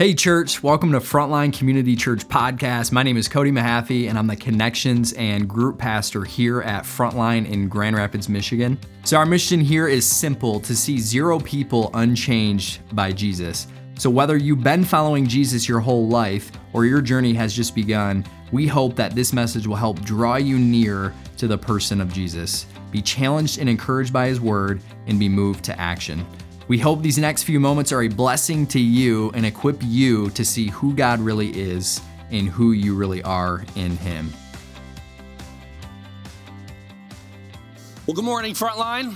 Hey church, welcome to Frontline Community Church Podcast. My name is Cody Mahaffey and I'm the Connections and Group Pastor here at Frontline in Grand Rapids, Michigan. So our mission here is simple, to see zero people unchanged by Jesus. So whether you've been following Jesus your whole life or your journey has just begun, we hope that this message will help draw you near to the person of Jesus. Be challenged and encouraged by his word and be moved to action. We hope these next few moments are a blessing to you and equip you to see who God really is and who you really are in him. Well, good morning, Frontline.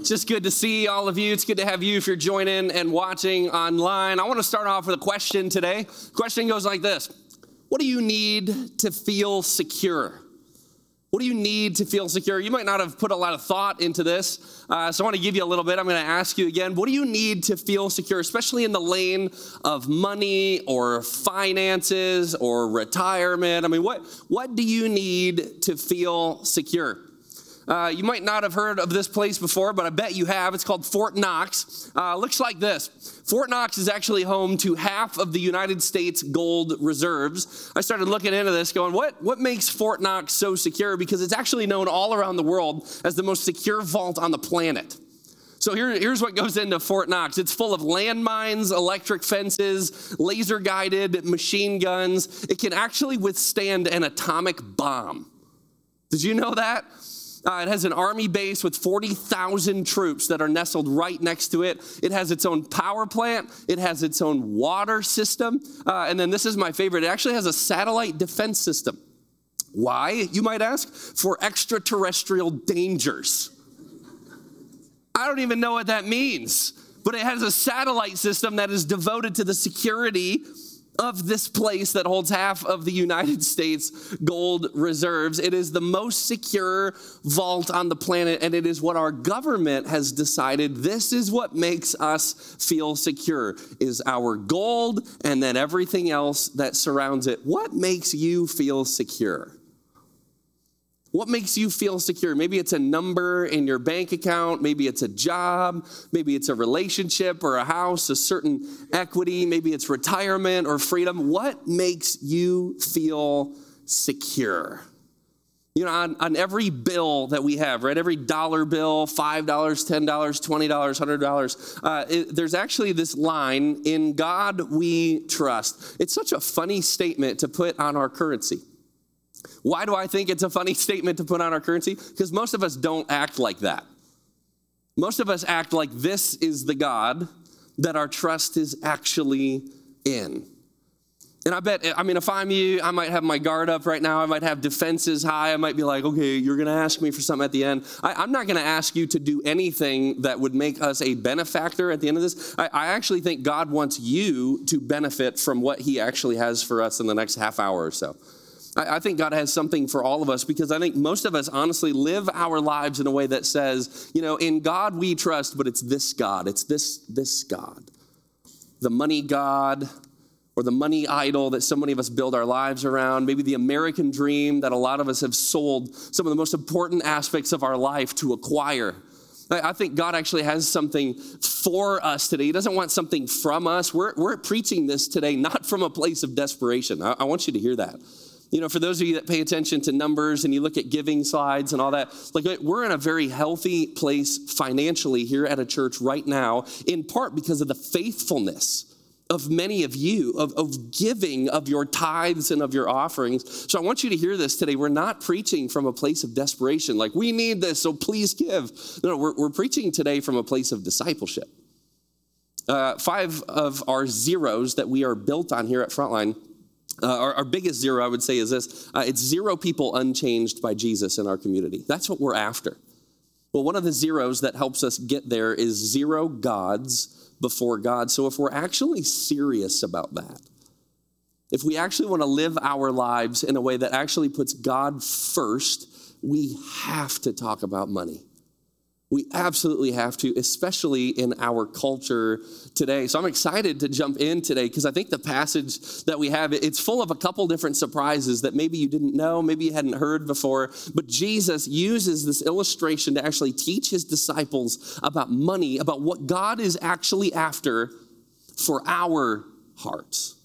It's just good to see all of you. It's good to have you if you're joining and watching online. I want to start off with a question today. The question goes like this. What do you need to feel secure? What do you need to feel secure? You might not have put a lot of thought into this, so I want to give you a little bit. I'm going to ask you again, what do you need to feel secure, especially in the lane of money or finances or retirement? I mean, what do you need to feel secure? You might not have heard of this place before, but I bet you have. It's called Fort Knox. Looks like this. Fort Knox is actually home to half of the United States gold reserves. I started looking into this going, what makes Fort Knox so secure? Because it's actually known all around the world as the most secure vault on the planet. So here's what goes into Fort Knox. It's full of landmines, electric fences, laser-guided machine guns. It can actually withstand an atomic bomb. Did you know that? It has an army base with 40,000 troops that are nestled right next to it. It has its own power plant. It has its own water system. And then this is my favorite. It actually has a satellite defense system. Why, you might ask? For extraterrestrial dangers. I don't even know what that means, but it has a satellite system that is devoted to the security of this place that holds half of the United States gold reserves. It is the most secure vault on the planet, and it is what our government has decided. This is what makes us feel secure, is our gold and then everything else that surrounds it. What makes you feel secure? What makes you feel secure? Maybe it's a number in your bank account. Maybe it's a job. Maybe it's a relationship or a house, a certain equity. Maybe it's retirement or freedom. What makes you feel secure? You know, on every bill that we have, right, every dollar bill, $5, $10, $20, $100, there's actually this line, in God we trust. It's such a funny statement to put on our currency. Why do I think it's a funny statement to put on our currency? Because most of us don't act like that. Most of us act like this is the God that our trust is actually in. And I bet, if I'm you, I might have my guard up right now. I might have defenses high. I might be like, okay, you're going to ask me for something at the end. I'm not going to ask you to do anything that would make us a benefactor at the end of this. I actually think God wants you to benefit from what he actually has for us in the next half hour or so. I think God has something for all of us, because I think most of us honestly live our lives in a way that says, you know, in God we trust, but it's this God. It's this God, the money God or the money idol that so many of us build our lives around. Maybe the American dream that a lot of us have sold some of the most important aspects of our life to acquire. I think God actually has something for us today. He doesn't want something from us. We're preaching this today, not from a place of desperation. I want you to hear that. You know, for those of you that pay attention to numbers and you look at giving slides and all that, like we're in a very healthy place financially here at a church right now, in part because of the faithfulness of many of you, of giving of your tithes and of your offerings. So I want you to hear this today. We're not preaching from a place of desperation, like we need this, so please give. No, we're preaching today from a place of discipleship. Five of our zeros that we are built on here at Frontline. Our biggest zero, I would say, is this. It's zero people unchanged by Jesus in our community. That's what we're after. Well, one of the zeros that helps us get there is zero gods before God. So if we're actually serious about that, if we actually want to live our lives in a way that actually puts God first, we have to talk about money. We absolutely have to, especially in our culture today. So I'm excited to jump in today, because I think the passage that we have, it's full of a couple different surprises that maybe you didn't know, maybe you hadn't heard before. But Jesus uses this illustration to actually teach his disciples about money, about what God is actually after for our hearts.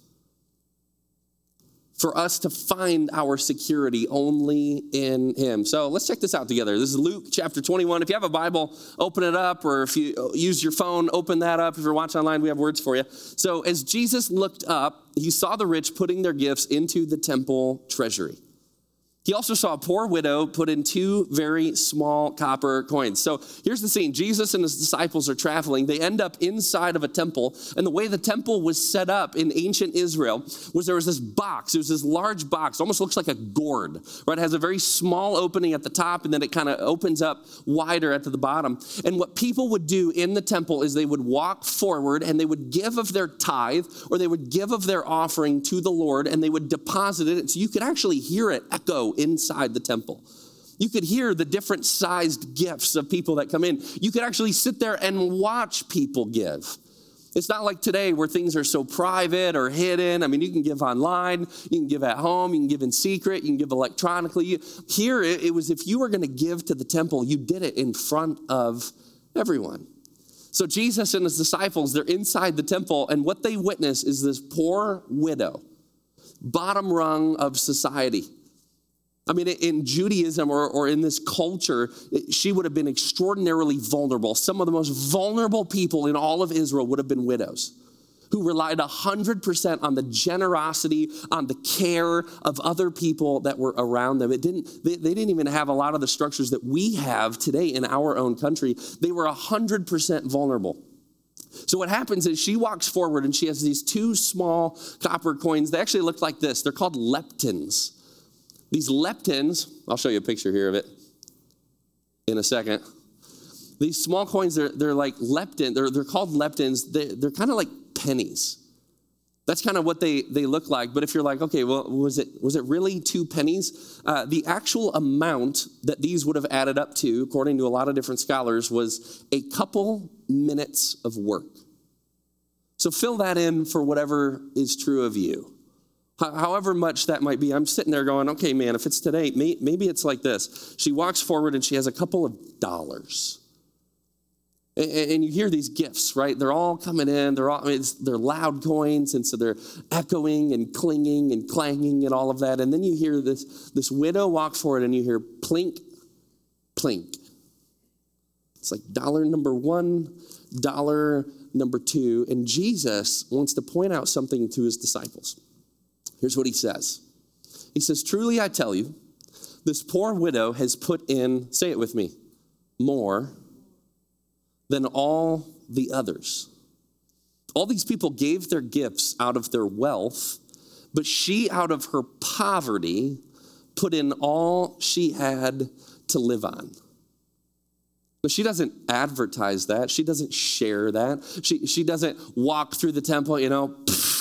For us to find our security only in him. So let's check this out together. This is Luke chapter 21. If you have a Bible, open it up, or if you use your phone, open that up. If you're watching online, we have words for you. So as Jesus looked up, he saw the rich putting their gifts into the temple treasury. He also saw a poor widow put in two very small copper coins. So here's the scene. Jesus and his disciples are traveling. They end up inside of a temple. And the way the temple was set up in ancient Israel was there was this box. It was this large box. It almost looks like a gourd, right? It has a very small opening at the top, and then it kind of opens up wider at the bottom. And what people would do in the temple is they would walk forward, and they would give of their tithe, or they would give of their offering to the Lord, and they would deposit it. So you could actually hear it echo inside the temple. You could hear the different sized gifts of people that come in. You could actually sit there and watch people give. It's not like today where things are so private or hidden. I mean, you can give online, you can give at home, you can give in secret, you can give electronically. Here, it was if you were going to give to the temple, you did it in front of everyone. So Jesus and his disciples, they're inside the temple, and what they witness is this poor widow, bottom rung of society. I mean, in Judaism or in this culture, she would have been extraordinarily vulnerable. Some of the most vulnerable people in all of Israel would have been widows who relied 100% on the generosity, on the care of other people that were around them. They didn't even have a lot of the structures that we have today in our own country. They were 100% vulnerable. So what happens is she walks forward and she has these two small copper coins. They actually look like this. They're called leptins. These leptins, I'll show you a picture here of it in a second. These small coins, they're like leptin. They're called leptins. They're kind of like pennies. That's kind of what they look like. But if you're like, okay, well, was it really 2 pennies? The actual amount that these would have added up to, according to a lot of different scholars, was a couple minutes of work. So fill that in for whatever is true of you. However much that might be, I'm sitting there going, okay, man, if it's today, maybe it's like this. She walks forward and she has a couple of dollars. And you hear these gifts, right? They're all coming in. They're loud coins, and so they're echoing and clinging and clanging and all of that. And then you hear this widow walk forward, and you hear plink, plink. It's like $1, $2. And Jesus wants to point out something to his disciples. Here's what he says. He says, "Truly I tell you, this poor widow has put in," say it with me, "more than all the others." All these people gave their gifts out of their wealth, but she out of her poverty put in all she had to live on. But she doesn't advertise that. She doesn't share that. She doesn't walk through the temple, you know,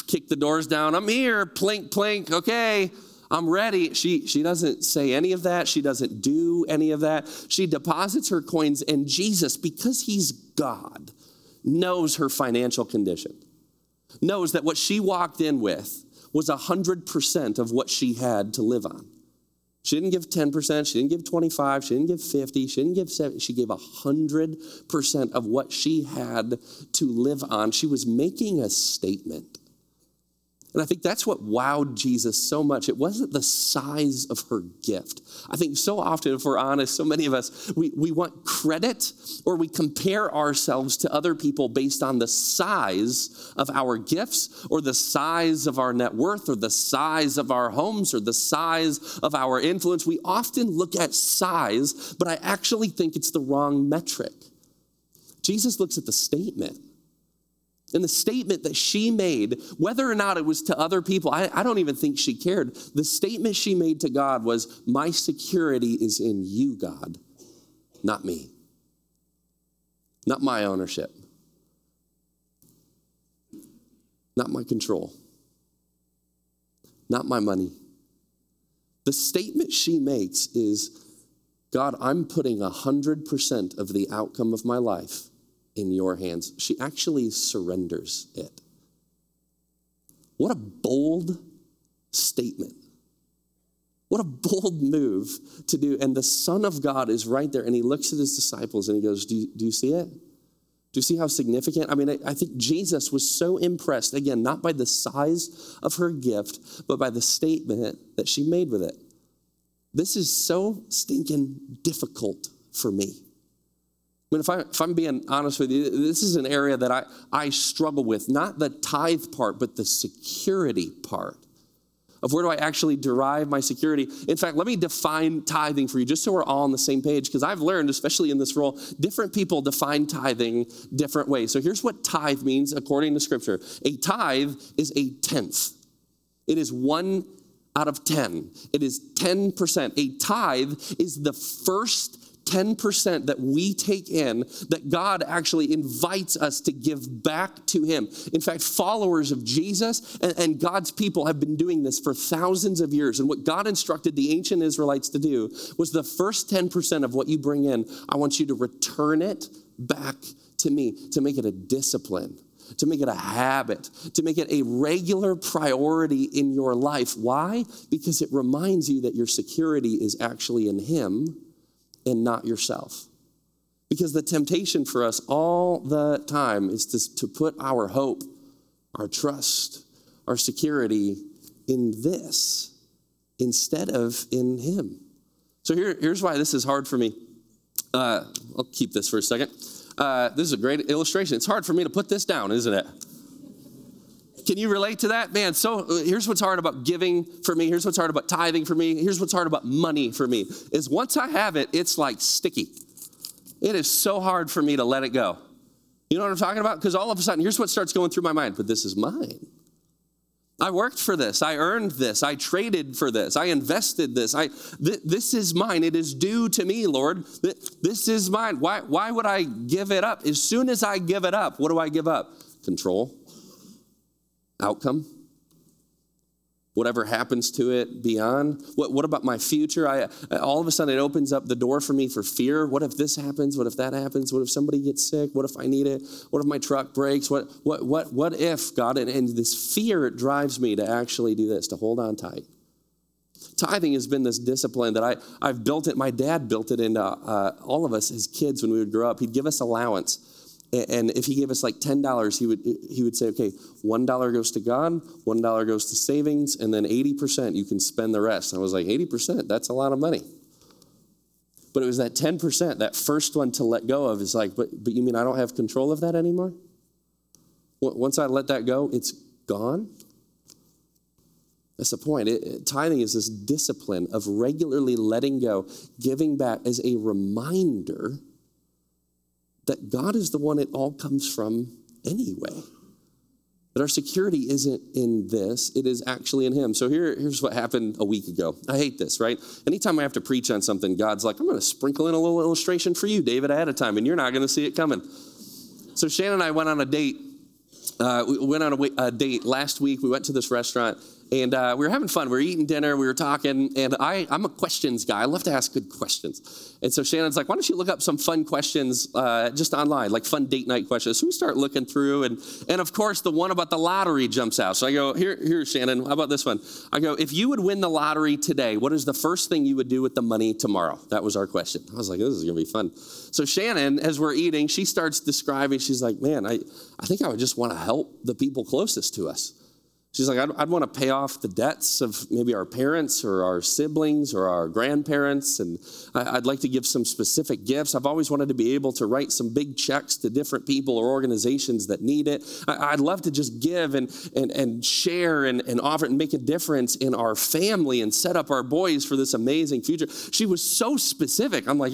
kick the doors down. I'm here, plink, plink. Okay, I'm ready. She doesn't say any of that. She doesn't do any of that. She deposits her coins, and Jesus, because he's God, knows her financial condition, knows that what she walked in with was 100% of what she had to live on. She didn't give 10%, she didn't give 25%, she didn't give 50%, she didn't give 70%, she gave 100% of what she had to live on. She was making a statement. And I think that's what wowed Jesus so much. It wasn't the size of her gift. I think so often, if we're honest, so many of us, we want credit, or we compare ourselves to other people based on the size of our gifts, or the size of our net worth, or the size of our homes, or the size of our influence. We often look at size, but I actually think it's the wrong metric. Jesus looks at the statement. And the statement that she made, whether or not it was to other people, I don't even think she cared. The statement she made to God was, "My security is in you, God, not me, not my ownership, not my control, not my money." The statement she makes is, "God, I'm putting 100% of the outcome of my life in your hands." She actually surrenders it. What a bold statement. What a bold move to do. And the Son of God is right there, and he looks at his disciples and he goes, do you see it? Do you see how significant? I mean, I think Jesus was so impressed, again, not by the size of her gift, but by the statement that she made with it. This is so stinking difficult for me. I mean, if I'm being honest with you, this is an area that I struggle with, not the tithe part, but the security part of where do I actually derive my security. In fact, let me define tithing for you just so we're all on the same page, because I've learned, especially in this role, different people define tithing different ways. So here's what tithe means according to Scripture. A tithe is a tenth. It is 1 out of 10. It is 10%. A tithe is the first 10% that we take in, that God actually invites us to give back to him. In fact, followers of Jesus and God's people have been doing this for thousands of years. And what God instructed the ancient Israelites to do was the first 10% of what you bring in, I want you to return it back to me, to make it a discipline, to make it a habit, to make it a regular priority in your life. Why? Because it reminds you that your security is actually in him and not yourself. Because the temptation for us all the time is to put our hope, our trust, our security in this instead of in him. So here's why this is hard for me. I'll keep this for a second. This is a great illustration. It's hard for me to put this down, isn't it? Can you relate to that? Man, so here's what's hard about giving for me. Here's what's hard about tithing for me. Here's what's hard about money for me is once I have it, it's like sticky. It is so hard for me to let it go. You know what I'm talking about? Because all of a sudden, here's what starts going through my mind. But this is mine. I worked for this. I earned this. I traded for this. I invested this. This is mine. It is due to me, Lord. This is mine. Why would I give it up? As soon as I give it up, what do I give up? Control. Outcome, whatever happens to it beyond. What about my future? All of a sudden it opens up the door for me for fear. What if this happens? What if that happens? What if somebody gets sick? What if I need it? What if my truck breaks? What if, God? And this fear, it drives me to actually do this, to hold on tight. Tithing has been this discipline that I've built it. My dad built it into all of us as kids when we would grow up. He'd give us allowance. And if he gave us like $10, he would say, okay, $1 goes to God, $1 goes to savings, and then 80% you can spend the rest. And I was like, 80%, that's a lot of money. But it was that 10%, that first one to let go of is like, but you mean I don't have control of that anymore? Once I let that go, it's gone? That's the point. Tithing is this discipline of regularly letting go, giving back as a reminder that God is the one it all comes from anyway. That our security isn't in this, it is actually in him. So here's what happened a week ago. I hate this, right? Anytime I have to preach on something, God's like, I'm going to sprinkle in a little illustration for you, David, ahead of time, and you're not going to see it coming. So Shannon and I went on a date. We went on a date last week. We went to this restaurant, and we were having fun. We were eating dinner. We were talking, and I'm a questions guy. I love to ask good questions. And so Shannon's like, why don't you look up some fun questions just online, like fun date night questions. So we start looking through, and of course, the one about the lottery jumps out. So I go, here, Shannon, how about this one? I go, if you would win the lottery today, what is the first thing you would do with the money tomorrow? That was our question. I was like, this is going to be fun. So Shannon, as we're eating, she starts describing. She's like, man, I think I would just want to help the people closest to us. She's like, I'd want to pay off the debts of maybe our parents or our siblings or our grandparents, and I'd like to give some specific gifts. I've always wanted to be able to write some big checks to different people or organizations that need it. I'd love to just give and share and offer and make a difference in our family and set up our boys for this amazing future. She was so specific. I'm like,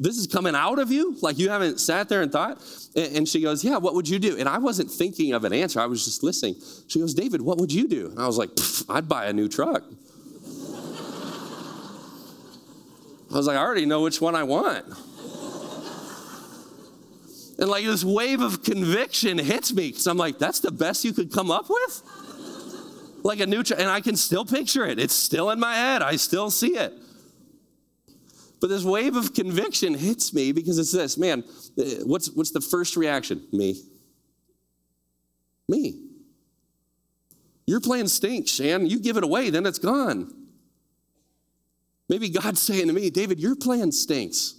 this is coming out of you? Like you haven't sat there and thought? And she goes, yeah, what would you do? And I wasn't thinking of an answer. I was just listening. She goes, David, what would you do? And I was like, I'd buy a new truck. I was like, I already know which one I want. And like this wave of conviction hits me. So I'm like, that's the best you could come up with? Like a new truck. And I can still picture it. It's still in my head. I still see it. But this wave of conviction hits me because it's this, man, what's the first reaction? Me. Your plan stinks, Shan. You give it away, then it's gone. Maybe God's saying to me, David, your plan stinks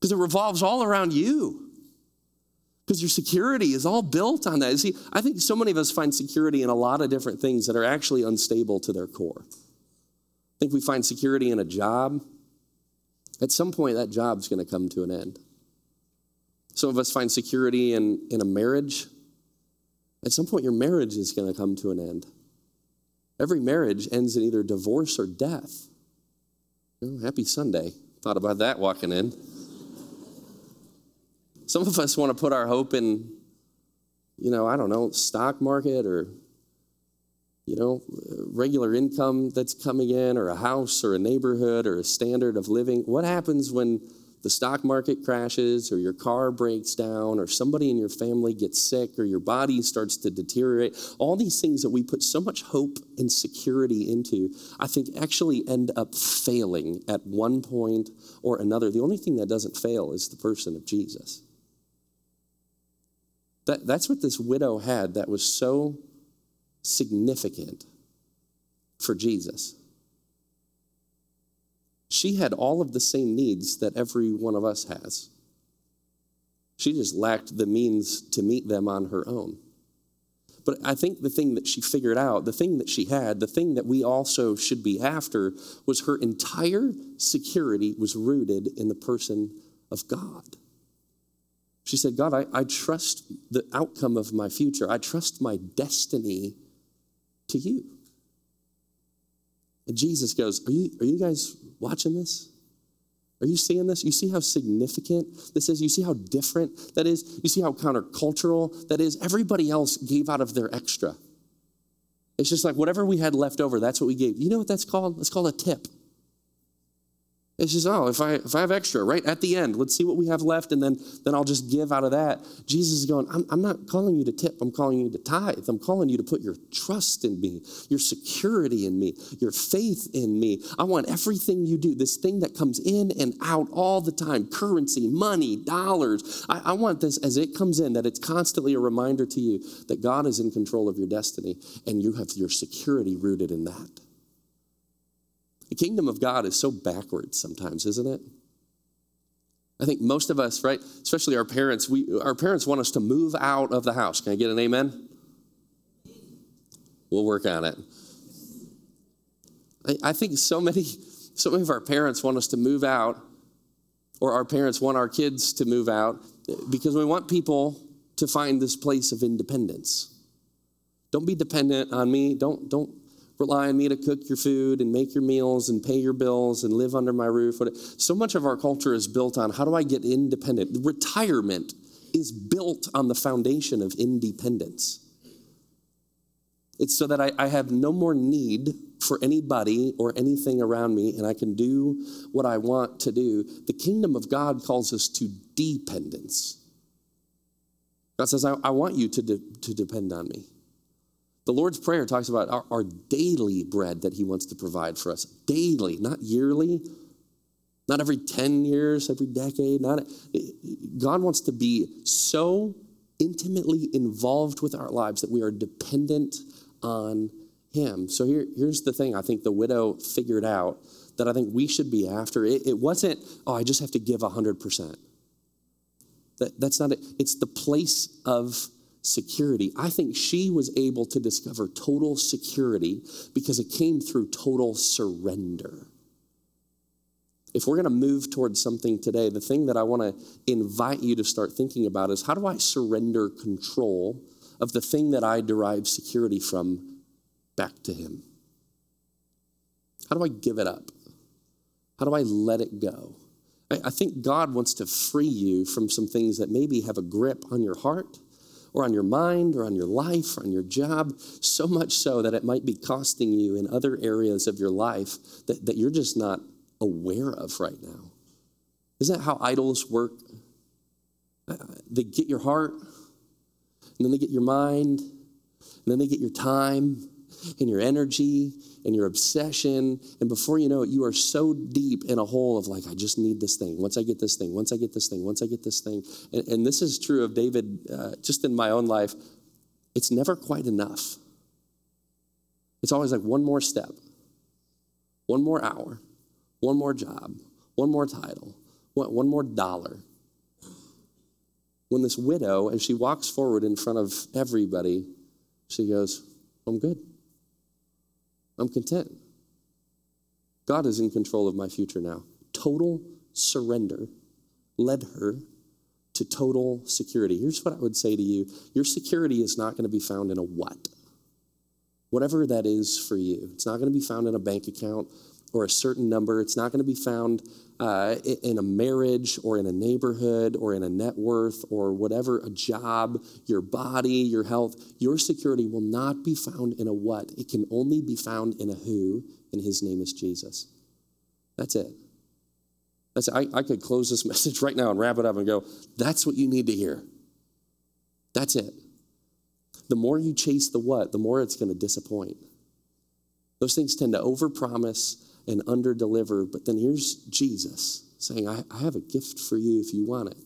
because it revolves all around you. because your security is all built on that. See, I think so many of us find security in a lot of different things that are actually unstable to their core. I think we find security in a job. At some point, that job's going to come to an end. Some of us find security in a marriage. At some point, your marriage is going to come to an end. Every marriage ends in either divorce or death. Oh, happy Sunday. Thought about that walking in. Some of us want to put our hope in, stock market or, regular income that's coming in or a house or a neighborhood or a standard of living. What happens when the stock market crashes or your car breaks down or somebody in your family gets sick or your body starts to deteriorate? All these things that we put so much hope and security into, I think actually end up failing at one point or another. The only thing that doesn't fail is the person of Jesus. That's what this widow had that was so significant for Jesus. She had all of the same needs that every one of us has. She just lacked the means to meet them on her own. But I think the thing that she figured out, the thing that she had, the thing that we also should be after was her entire security was rooted in the person of God. She said, God, I trust the outcome of my future. I trust my destiny to you. And Jesus goes, are you guys watching this? Are you seeing this? You see how significant this is? You see how different that is? You see how countercultural that is? Everybody else gave out of their extra. It's just like whatever we had left over, that's what we gave. You know what that's called? It's called a tip. It's just, if I have extra, right at the end, let's see what we have left, and then I'll just give out of that. Jesus is going, I'm not calling you to tip. I'm calling you to tithe. I'm calling you to put your trust in me, your security in me, your faith in me. I want everything you do, this thing that comes in and out all the time, currency, money, dollars. I want this as it comes in, that it's constantly a reminder to you that God is in control of your destiny, and you have your security rooted in that. The kingdom of God is so backwards sometimes, isn't it? I think most of us, right, especially our parents, our parents want us to move out of the house. Can I get an amen? We'll work on it. I think so many of our parents want us to move out, or our parents want our kids to move out, because we want people to find this place of independence. Don't be dependent on me. Don't rely on me to cook your food and make your meals and pay your bills and live under my roof. So much of our culture is built on, how do I get independent? Retirement is built on the foundation of independence. It's so that I have no more need for anybody or anything around me, and I can do what I want to do. The kingdom of God calls us to dependence. God says, I want you to depend on me. The Lord's Prayer talks about our daily bread that he wants to provide for us. Daily, not yearly, not every 10 years, every decade. God wants to be so intimately involved with our lives that we are dependent on him. So here's the thing I think the widow figured out that I think we should be after. It wasn't, I just have to give 100%. That's not it. It's the place of security. I think she was able to discover total security because it came through total surrender. If we're going to move towards something today, the thing that I want to invite you to start thinking about is, how do I surrender control of the thing that I derive security from back to him? How do I give it up? How do I let it go? I think God wants to free you from some things that maybe have a grip on your heart, or on your mind, or on your life, or on your job, so much so that it might be costing you in other areas of your life that you're just not aware of right now. Isn't that how idols work? They get your heart, and then they get your mind, and then they get your time, and your energy, and your obsession, and before you know it, you are so deep in a hole of I just need this thing. Once I get this thing, once I get this thing, once I get this thing. And this is true of David, just in my own life. It's never quite enough. It's always one more step, one more hour, one more job, one more title, one more dollar. when this widow, and she walks forward in front of everybody, she goes, I'm good. I'm content. God is in control of my future now. Total surrender led her to total security. Here's what I would say to you. Your security is not going to be found in a what. Whatever that is for you. It's not going to be found in a bank account or a certain number. It's not going to be found in a marriage or in a neighborhood or in a net worth or whatever, a job, your body, your health. Your security will not be found in a what. It can only be found in a who, and his name is Jesus. That's it. I could close this message right now and wrap it up and go, that's what you need to hear. That's it. The more you chase the what, the more it's going to disappoint. Those things tend to overpromise and underdeliver, but then here's Jesus saying, I have a gift for you if you want it.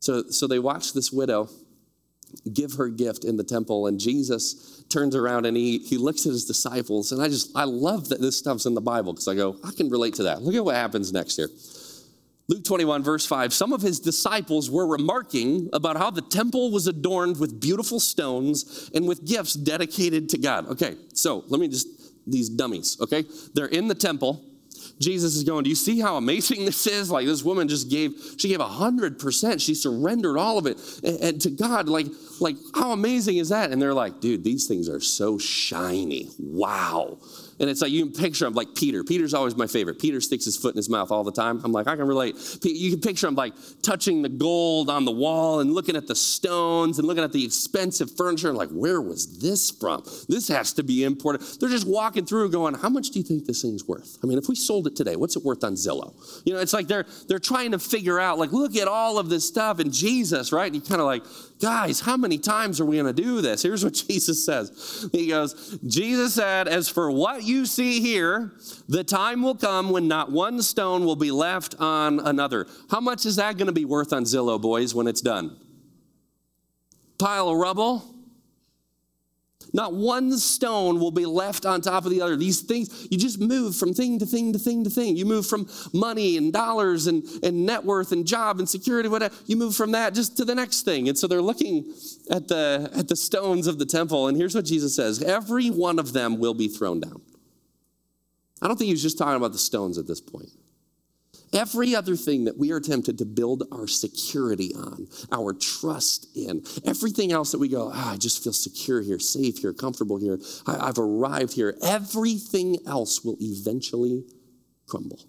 So they watch this widow give her gift in the temple, and Jesus turns around and he looks at his disciples, and I love that this stuff's in the Bible because I go, I can relate to that. Look at what happens next here. Luke 21, verse 5, some of his disciples were remarking about how the temple was adorned with beautiful stones and with gifts dedicated to God. Okay, so let me just, these dummies, okay? They're in the temple. Jesus is going, do you see how amazing this is? Like this woman just she gave 100%. She surrendered all of it and to God. Like how amazing is that? And they're like, dude, these things are so shiny. Wow. And it's like, you can picture him like Peter. Peter's always my favorite. Peter sticks his foot in his mouth all the time. I'm like, I can relate. You can picture him like touching the gold on the wall and looking at the stones and looking at the expensive furniture and like, where was this from? This has to be imported. They're just walking through going, how much do you think this thing's worth? I mean, if we sold it today, what's it worth on Zillow? You know, it's like they're trying to figure out, like, look at all of this stuff. And Jesus, right? And you kind of like, guys, how many times are we going to do this? Here's what Jesus says. He goes, Jesus said, as for what you see here, the time will come when not one stone will be left on another. How much is that going to be worth on Zillow, boys, when it's done? Pile of rubble. Not one stone will be left on top of the other. These things, you just move from thing to thing to thing to thing. You move from money and dollars and net worth and job and security, whatever. You move from that just to the next thing. And so they're looking at the stones of the temple. And here's what Jesus says. Every one of them will be thrown down. I don't think he was just talking about the stones at this point. Every other thing that we are tempted to build our security on, our trust in, everything else that we go, I just feel secure here, safe here, comfortable here, I've arrived here, everything else will eventually crumble.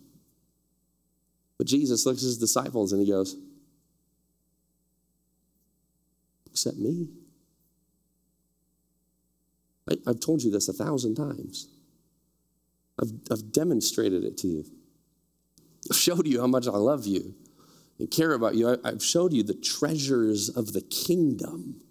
But Jesus looks at his disciples and he goes, except me. I've told you this 1,000 times. I've demonstrated it to you. I've showed you how much I love you and care about you. I've showed you the treasures of the kingdom.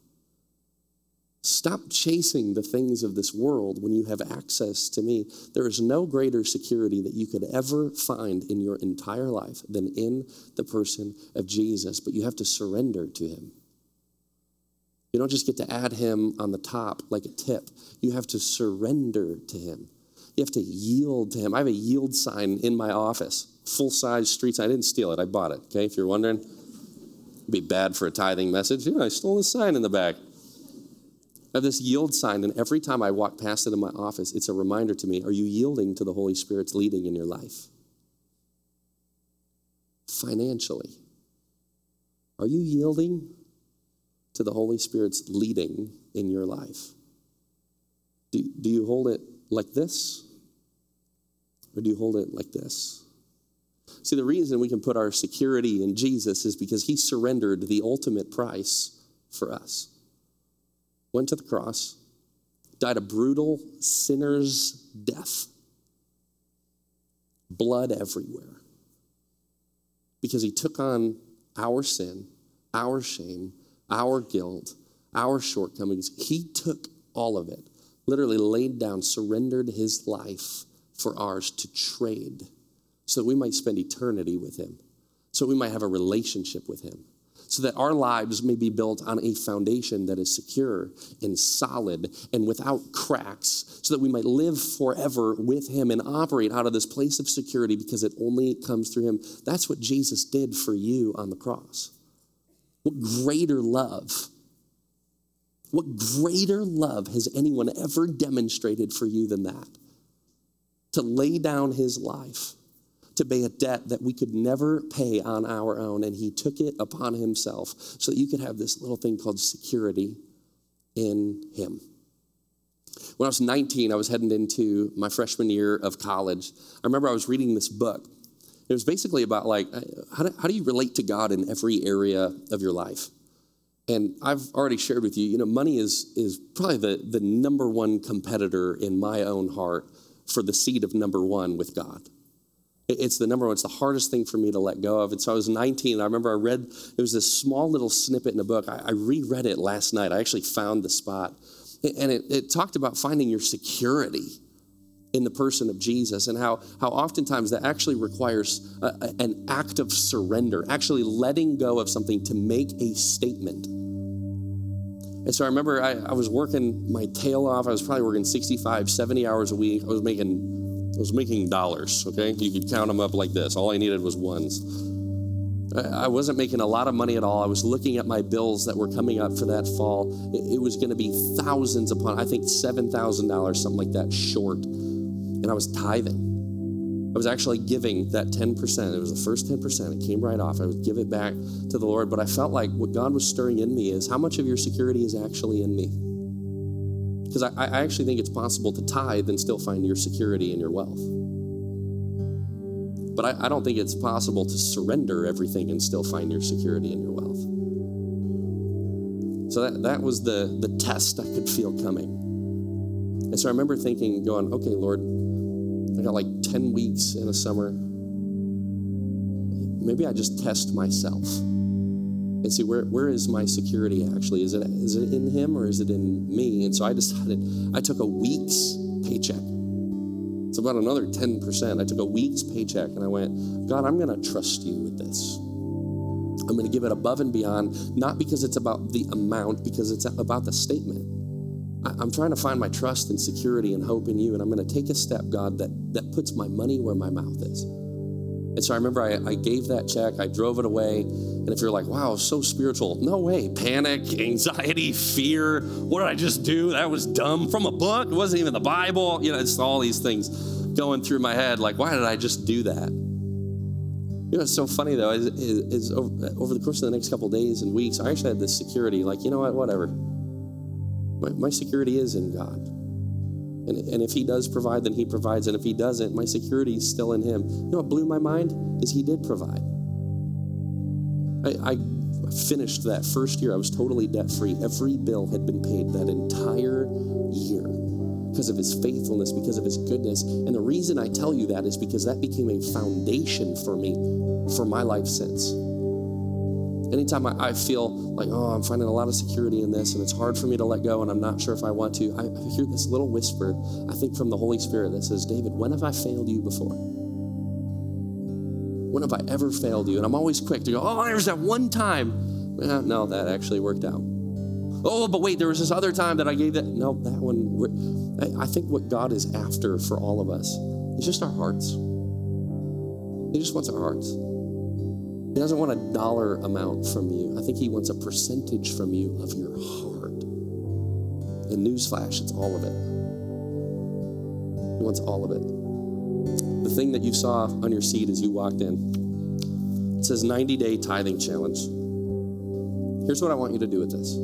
Stop chasing the things of this world when you have access to me. There is no greater security that you could ever find in your entire life than in the person of Jesus, but you have to surrender to him. You don't just get to add him on the top like a tip. You have to surrender to him. You have to yield to him. I have a yield sign in my office, full-size street sign. I didn't steal it. I bought it, okay, if you're wondering. It'd be bad for a tithing message. Yeah, I stole this sign in the back. I have this yield sign, and every time I walk past it in my office, it's a reminder to me, are you yielding to the Holy Spirit's leading in your life? Financially, are you yielding to the Holy Spirit's leading in your life? Do you hold it like this? Or do you hold it like this? See, the reason we can put our security in Jesus is because he surrendered the ultimate price for us. Went to the cross, died a brutal sinner's death, blood everywhere, because he took on our sin, our shame, our guilt, our shortcomings. He took all of it. Literally laid down, surrendered his life for ours to trade so that we might spend eternity with him, so we might have a relationship with him, so that our lives may be built on a foundation that is secure and solid and without cracks, so that we might live forever with him and operate out of this place of security because it only comes through him. That's what Jesus did for you on the cross. What greater love? What greater love has anyone ever demonstrated for you than that? To lay down his life, to pay a debt that we could never pay on our own, and he took it upon himself so that you could have this little thing called security in him. When I was 19, I was heading into my freshman year of college. I remember I was reading this book. It was basically about like, how do you relate to God in every area of your life? And I've already shared with you, money is probably the number one competitor in my own heart for the seat of number one with God. It's the number one. It's the hardest thing for me to let go of. And so I was 19. And I remember I read, it was this small little snippet in a book. I reread it last night. I actually found the spot. And it talked about finding your security in the person of Jesus, and how oftentimes that actually requires an act of surrender, actually letting go of something to make a statement. And so I remember I was working my tail off. I was probably working 65, 70 hours a week. I was making dollars, okay? You could count them up like this. All I needed was ones. I wasn't making a lot of money at all. I was looking at my bills that were coming up for that fall. It was gonna be thousands upon, I think $7,000, something like that, short. And I was tithing. I was actually giving that 10%. It was the first 10%. It came right off. I would give it back to the Lord. But I felt like what God was stirring in me is how much of your security is actually in me? Because I actually think it's possible to tithe and still find your security in your wealth. But I don't think it's possible to surrender everything and still find your security in your wealth. So that was the test I could feel coming. And so I remember thinking, going, okay, Lord, I got like 10 weeks in a summer. Maybe I just test myself and see where is my security actually? Is it in him or is it in me? And so I decided, I took a week's paycheck. It's about another 10%. I took a week's paycheck and I went, God, I'm gonna trust you with this. I'm gonna give it above and beyond, not because it's about the amount, because it's about the statement. I'm trying to find my trust and security and hope in you, and I'm going to take a step, God, that puts my money where my mouth is. And so I remember I gave that check, I drove it away, and if you're like, wow, so spiritual, no way, panic, anxiety, fear, what did I just do? That was dumb, from a book, it wasn't even the Bible, it's all these things going through my head, like, why did I just do that? It's so funny, though, is over the course of the next couple of days and weeks, I actually had this security, like, you know what, whatever. My security is in God. And if he does provide, then he provides. And if he doesn't, my security is still in him. What blew my mind is he did provide. I finished that first year. I was totally debt-free. Every bill had been paid that entire year because of his faithfulness, because of his goodness. And the reason I tell you that is because that became a foundation for me for my life since. Anytime I feel like, I'm finding a lot of security in this and it's hard for me to let go and I'm not sure if I want to, I hear this little whisper, I think from the Holy Spirit, that says, David, when have I failed you before? When have I ever failed you? And I'm always quick to go, there's that one time. No, that actually worked out. But wait, there was this other time that I gave that. No, that one. I think what God is after for all of us is just our hearts. He just wants our hearts. He doesn't want a dollar amount from you. I think he wants a percentage from you of your heart. And newsflash, it's all of it. He wants all of it. The thing that you saw on your seat as you walked in, it says 90-day tithing challenge. Here's what I want you to do with this,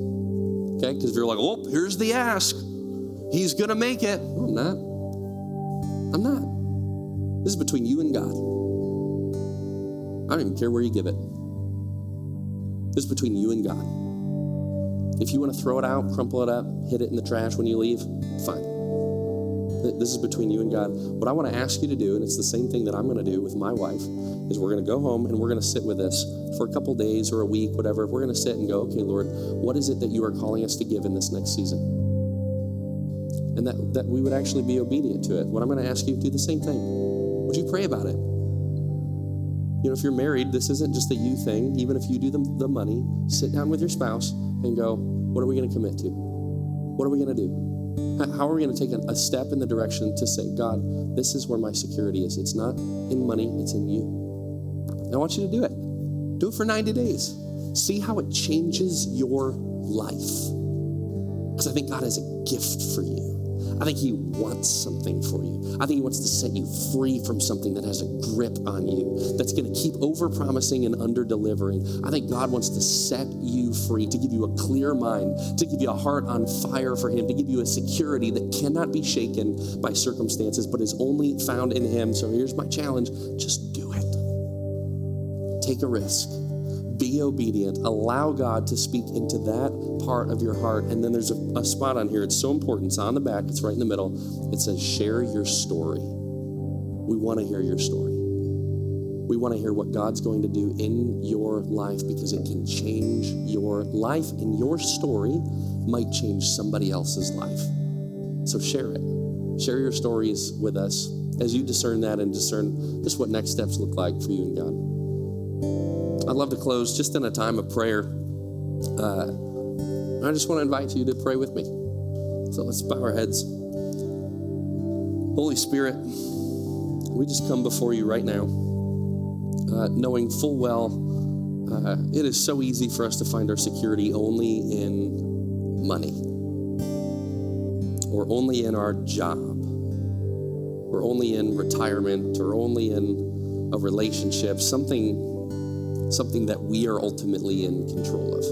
okay? Because if you're like, here's the ask. He's gonna make it. No, I'm not. This is between you and God. I don't even care where you give it. This is between you and God. If you want to throw it out, crumple it up, hit it in the trash when you leave, fine. This is between you and God. What I want to ask you to do, and it's the same thing that I'm going to do with my wife, is we're going to go home and we're going to sit with this for a couple days or a week, whatever. We're going to sit and go, okay, Lord, what is it that you are calling us to give in this next season? And that we would actually be obedient to it. What I'm going to ask you to do the same thing. Would you pray about it? If you're married, this isn't just a you thing. Even if you do the money, sit down with your spouse and go, what are we going to commit to? What are we going to do? How are we going to take a step in the direction to say, God, this is where my security is. It's not in money, it's in you. And I want you to do it. Do it for 90 days. See how it changes your life. Because I think God has a gift for you. I think he wants something for you. I think he wants to set you free from something that has a grip on you, that's going to keep over-promising and under-delivering. I think God wants to set you free, to give you a clear mind, to give you a heart on fire for him, to give you a security that cannot be shaken by circumstances, but is only found in him. So here's my challenge. Just do it. Take a risk. Be obedient. Allow God to speak into that part of your heart. And then there's a spot on here. It's so important. It's on the back. It's right in the middle. It says, share your story. We want to hear your story. We want to hear what God's going to do in your life, because it can change your life, and your story might change somebody else's life. So share it. Share your stories with us as you discern that and discern just what next steps look like for you and God. I'd love to close just in a time of prayer. I just want to invite you to pray with me. So let's bow our heads. Holy Spirit, we just come before you right now, knowing full well it is so easy for us to find our security only in money, or only in our job, or only in retirement, or only in a relationship, something that we are ultimately in control of.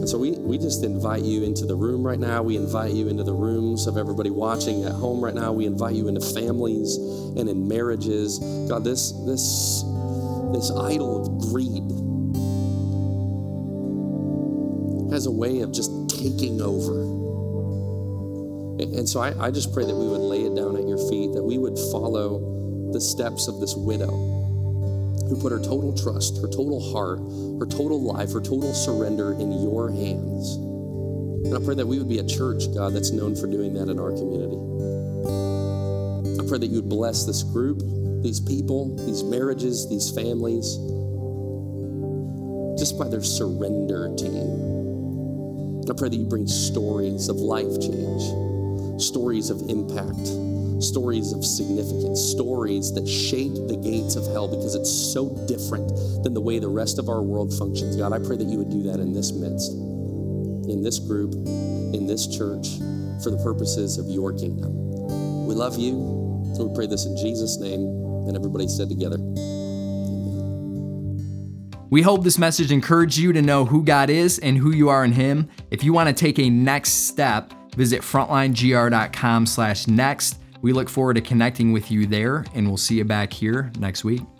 And so we just invite you into the room right now. We invite you into the rooms of everybody watching at home right now. We invite you into families and in marriages. God, this idol of greed has a way of just taking over. And so I just pray that we would lay it down at your feet, that we would follow the steps of this widow who put her total trust, her total heart, her total life, her total surrender in your hands. And I pray that we would be a church, God, that's known for doing that in our community. I pray that you would bless this group, these people, these marriages, these families, just by their surrender to you. I pray that you bring stories of life change, stories of impact, stories of significance, stories that shake the gates of hell, because it's so different than the way the rest of our world functions. God, I pray that you would do that in this midst, in this group, in this church, for the purposes of your kingdom. We love you, so we pray this in Jesus' name, and everybody said together, amen. We hope this message encouraged you to know who God is and who you are in him. If you want to take a next step, visit FrontlineGR.com/next. We look forward to connecting with you there, and we'll see you back here next week.